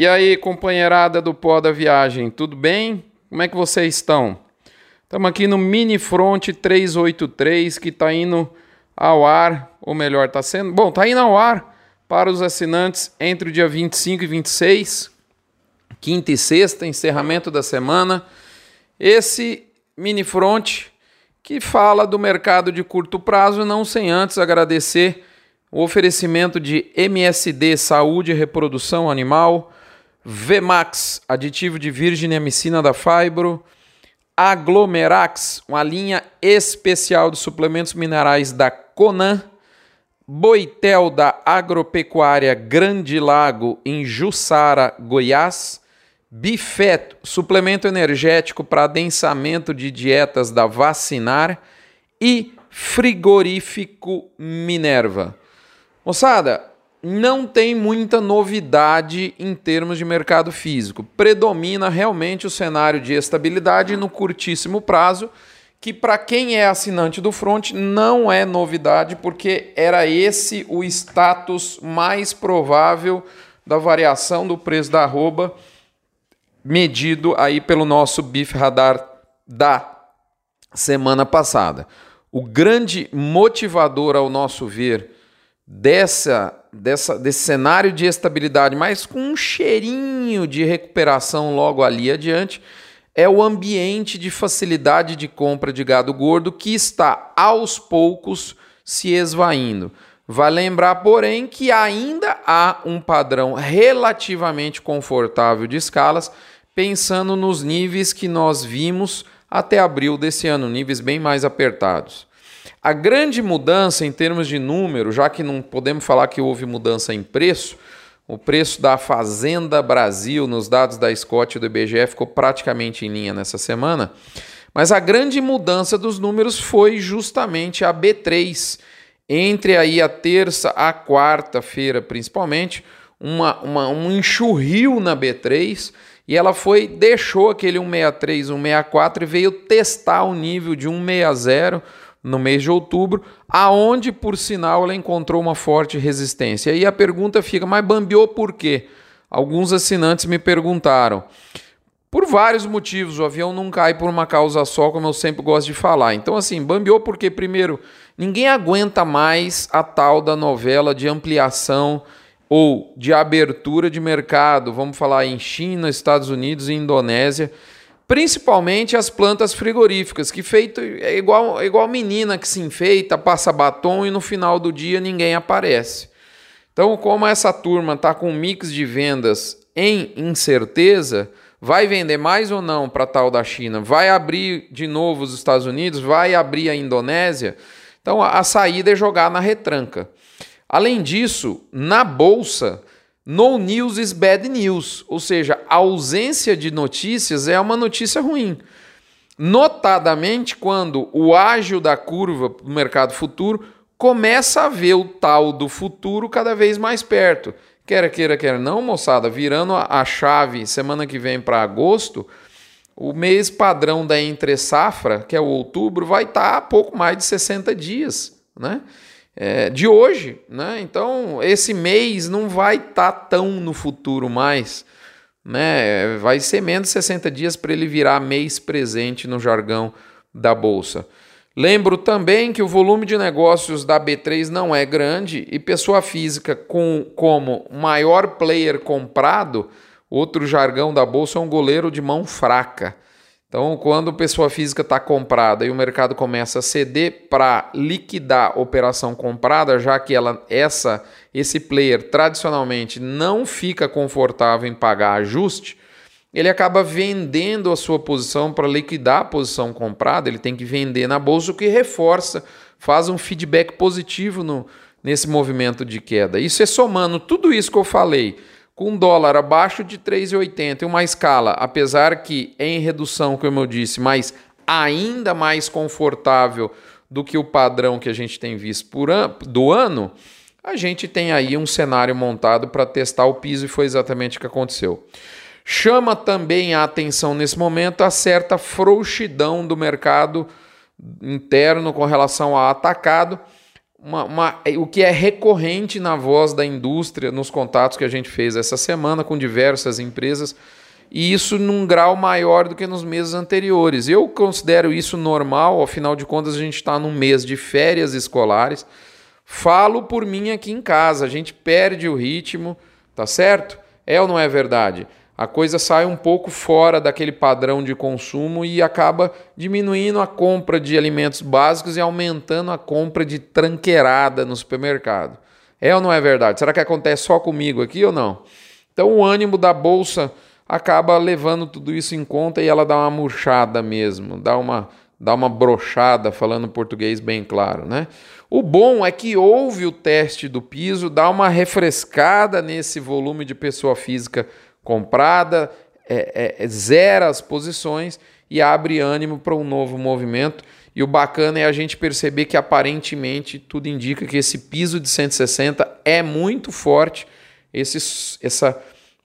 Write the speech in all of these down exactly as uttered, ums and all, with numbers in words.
E aí, companheirada do Pó da Viagem, tudo bem? Como é que vocês estão? Estamos aqui no Mini Front trezentos e oitenta e três, que está indo ao ar, ou melhor, está sendo... Bom, está indo ao ar para os assinantes entre o dia vinte e cinco e vinte e seis, quinta e sexta, encerramento da semana. Esse Mini Front que fala do mercado de curto prazo, não sem antes agradecer o oferecimento de M S D Saúde e Reprodução Animal, Vmax, aditivo de virginiamicina da Fibro, Aglomerax, uma linha especial de suplementos minerais da Conan, Boitel da agropecuária Grande Lago em Jussara, Goiás, Beef, suplemento energético para adensamento de dietas da Vacinar e Frigorífico Minerva. Moçada, não tem muita novidade em termos de mercado físico. Predomina realmente o cenário de estabilidade no curtíssimo prazo, que para quem é assinante do Front não é novidade, porque era esse o status mais provável da variação do preço da arroba, medido aí pelo nosso Beef Radar da semana passada. O grande motivador, ao nosso ver, dessa, dessa, desse cenário de estabilidade, mas com um cheirinho de recuperação logo ali adiante, é o ambiente de facilidade de compra de gado gordo que está, aos poucos, se esvaindo. Vai lembrar, porém, que ainda há um padrão relativamente confortável de escalas, pensando nos níveis que nós vimos até abril desse ano, níveis bem mais apertados. A grande mudança em termos de número, já que não podemos falar que houve mudança em preço, o preço da Fazenda Brasil nos dados da Scott e do I B G E ficou praticamente em linha nessa semana, mas a grande mudança dos números foi justamente a B três, entre aí a terça a quarta-feira, principalmente, uma, uma, um enxurril na B três, e ela foi, deixou aquele cento e sessenta e três, cento e sessenta e quatro e veio testar o nível de cento e sessenta no mês de outubro, aonde, por sinal, ela encontrou uma forte resistência. E a pergunta fica, mas bambeou por quê? Alguns assinantes me perguntaram. Por vários motivos, o avião não cai por uma causa só, como eu sempre gosto de falar. Então, assim, bambeou porque, primeiro, ninguém aguenta mais a tal da novela de ampliação ou de abertura de mercado. Vamos falar em China, Estados Unidos e Indonésia. Principalmente as plantas frigoríficas, que feito é igual, é igual menina que se enfeita, passa batom e no final do dia ninguém aparece. Então, como essa turma está com um mix de vendas em incerteza... Vai vender mais ou não para tal da China? Vai abrir de novo os Estados Unidos? Vai abrir a Indonésia? Então, a saída é jogar na retranca. Além disso, na Bolsa, no news is bad news. Ou seja, a ausência de notícias é uma notícia ruim. Notadamente, quando o ágio da curva do mercado futuro começa a ver o tal do futuro cada vez mais perto. Queira, queira, queira não, moçada, virando a chave semana que vem para agosto, o mês padrão da entre safra, que é o outubro, vai estar a pouco mais de sessenta dias, né? É, de hoje, né? Então, esse mês não vai estar tão no futuro mais, né? Vai ser menos de sessenta dias para ele virar mês presente no jargão da Bolsa. Lembro também que o volume de negócios da B três não é grande e pessoa física com, como maior player comprado, outro jargão da Bolsa, é um goleiro de mão fraca. Então, quando a pessoa física está comprada e o mercado começa a ceder para liquidar a operação comprada, já que ela, essa, esse player tradicionalmente não fica confortável em pagar ajuste, ele acaba vendendo a sua posição para liquidar a posição comprada, ele tem que vender na bolsa, o que reforça, faz um feedback positivo no, nesse movimento de queda. Isso é somando tudo isso que eu falei, com um dólar abaixo de três reais e oitenta centavos, uma escala, apesar que em redução, como eu disse, mas ainda mais confortável do que o padrão que a gente tem visto por an- do ano, a gente tem aí um cenário montado para testar o piso e foi exatamente o que aconteceu. Chama também a atenção nesse momento a certa frouxidão do mercado interno com relação ao atacado, Uma, uma, o que é recorrente na voz da indústria, nos contatos que a gente fez essa semana com diversas empresas, e isso num grau maior do que nos meses anteriores. Eu considero isso normal, afinal de contas a gente está num mês de férias escolares. Falo por mim aqui em casa, a gente perde o ritmo, tá certo? É ou não é verdade? A coisa sai um pouco fora daquele padrão de consumo e acaba diminuindo a compra de alimentos básicos e aumentando a compra de tranqueirada no supermercado. É ou não é verdade? Será que acontece só comigo aqui ou não? Então o ânimo da bolsa acaba levando tudo isso em conta e ela dá uma murchada mesmo, dá uma, dá uma brochada, falando português bem claro, né? O bom é que houve o teste do piso, dá uma refrescada nesse volume de pessoa física comprada, é, é, zera as posições e abre ânimo para um novo movimento. E o bacana é a gente perceber que aparentemente tudo indica que esse piso de cento e sessenta é muito forte, esse, essa,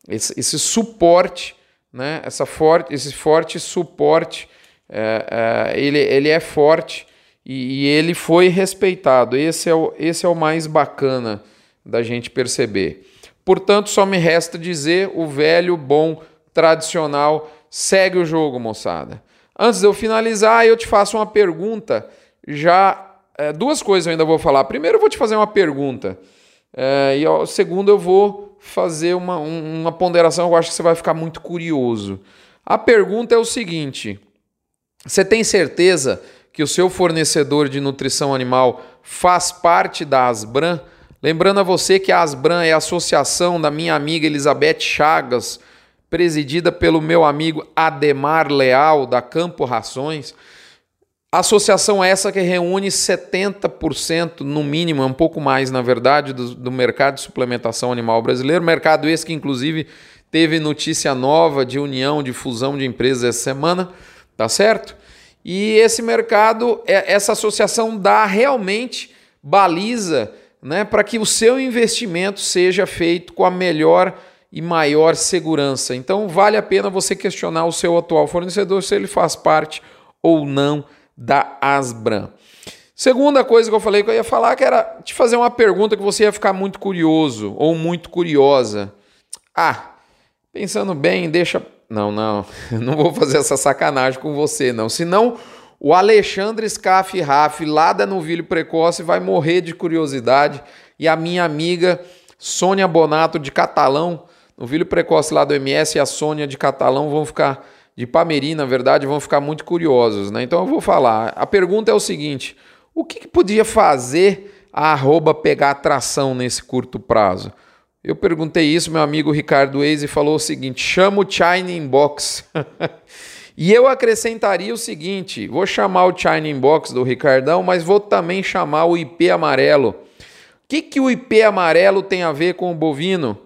esse, esse suporte, né? Essa forte, esse forte suporte, é, é, ele, ele é forte e, e ele foi respeitado. Esse é o, esse é o mais bacana da gente perceber. Portanto, só me resta dizer, o velho, bom, tradicional, segue o jogo, moçada. Antes de eu finalizar, eu te faço uma pergunta. Já é, duas coisas eu ainda vou falar. Primeiro, eu vou te fazer uma pergunta. É, e ó, segundo, eu vou fazer uma, um, uma ponderação. Eu acho que você vai ficar muito curioso. A pergunta é o seguinte. Você tem certeza que o seu fornecedor de nutrição animal faz parte da ASBRAM? Lembrando a você que a ASBRAM é a associação da minha amiga Elizabeth Chagas, presidida pelo meu amigo Ademar Leal, da Campo Rações. Associação essa que reúne setenta por cento, no mínimo, um pouco mais, na verdade, do, do mercado de suplementação animal brasileiro. Mercado esse que, inclusive, teve notícia nova de união, de fusão de empresas essa semana, tá certo? E esse mercado, essa associação dá realmente baliza, né, para que o seu investimento seja feito com a melhor e maior segurança. Então vale a pena você questionar o seu atual fornecedor se ele faz parte ou não da ASBRAM. Segunda coisa que eu falei que eu ia falar, que era te fazer uma pergunta que você ia ficar muito curioso ou muito curiosa. Ah, pensando bem, deixa... Não, não, não vou fazer essa sacanagem com você, não. Senão... O Alexandre Scaf Raff, lá da Novilho Precoce, vai morrer de curiosidade. E a minha amiga Sônia Bonato, de Catalão, Novilho Precoce lá do M S, e a Sônia de Catalão vão ficar, de Pamerim, na verdade, vão ficar muito curiosos, né? Então eu vou falar. A pergunta é o seguinte, o que, que podia fazer a arroba pegar atração nesse curto prazo? Eu perguntei isso, meu amigo Ricardo Waze falou o seguinte, chama o China in Box. E eu acrescentaria o seguinte, vou chamar o China in Box do Ricardão, mas vou também chamar o I P Amarelo. O que, que o I P Amarelo tem a ver com o bovino?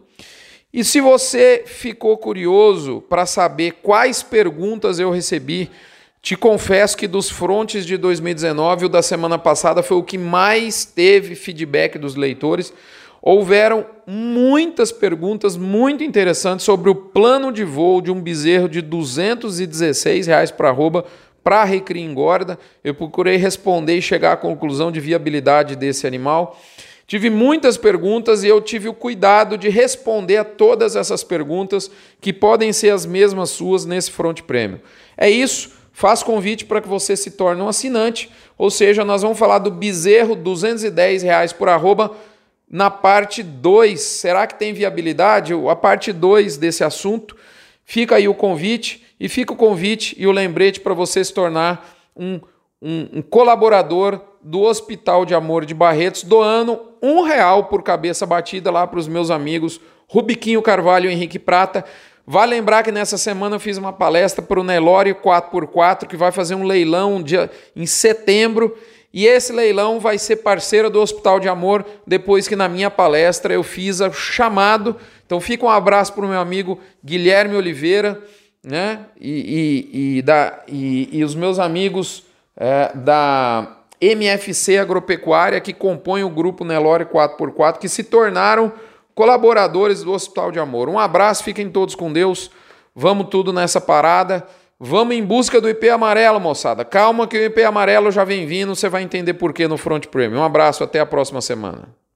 E se você ficou curioso para saber quais perguntas eu recebi, te confesso que dos frontes de dois mil e dezenove, o da semana passada foi o que mais teve feedback dos leitores. Houveram muitas perguntas muito interessantes sobre o plano de voo de um bezerro de duzentos e dezesseis reais para arroba para recria e engorda. Eu procurei responder e chegar à conclusão de viabilidade desse animal. Tive muitas perguntas e eu tive o cuidado de responder a todas essas perguntas que podem ser as mesmas suas nesse Front Premium. É isso. Faço convite para que você se torne um assinante. Ou seja, nós vamos falar do bezerro duzentos e dez reais por arroba. Na parte dois, será que tem viabilidade? A parte dois desse assunto, fica aí o convite, e fica o convite e o lembrete para você se tornar um, um, um colaborador do Hospital de Amor de Barretos, doando um real por cabeça batida lá para os meus amigos Rubiquinho Carvalho e Henrique Prata. Vale lembrar que nessa semana eu fiz uma palestra para o Nelore quatro por quatro, que vai fazer um leilão dia, em setembro, e esse leilão vai ser parceiro do Hospital de Amor, depois que na minha palestra eu fiz o chamado. Então fica um abraço para o meu amigo Guilherme Oliveira, né? E, e, e, da, e, e os meus amigos é, da M F C Agropecuária, que compõem o grupo Nelore quatro por quatro, que se tornaram colaboradores do Hospital de Amor. Um abraço, fiquem todos com Deus, vamos tudo nessa parada. Vamos em busca do I P amarelo, moçada. Calma que o I P amarelo já vem vindo, você vai entender por que no Front Premium. Um abraço, até a próxima semana.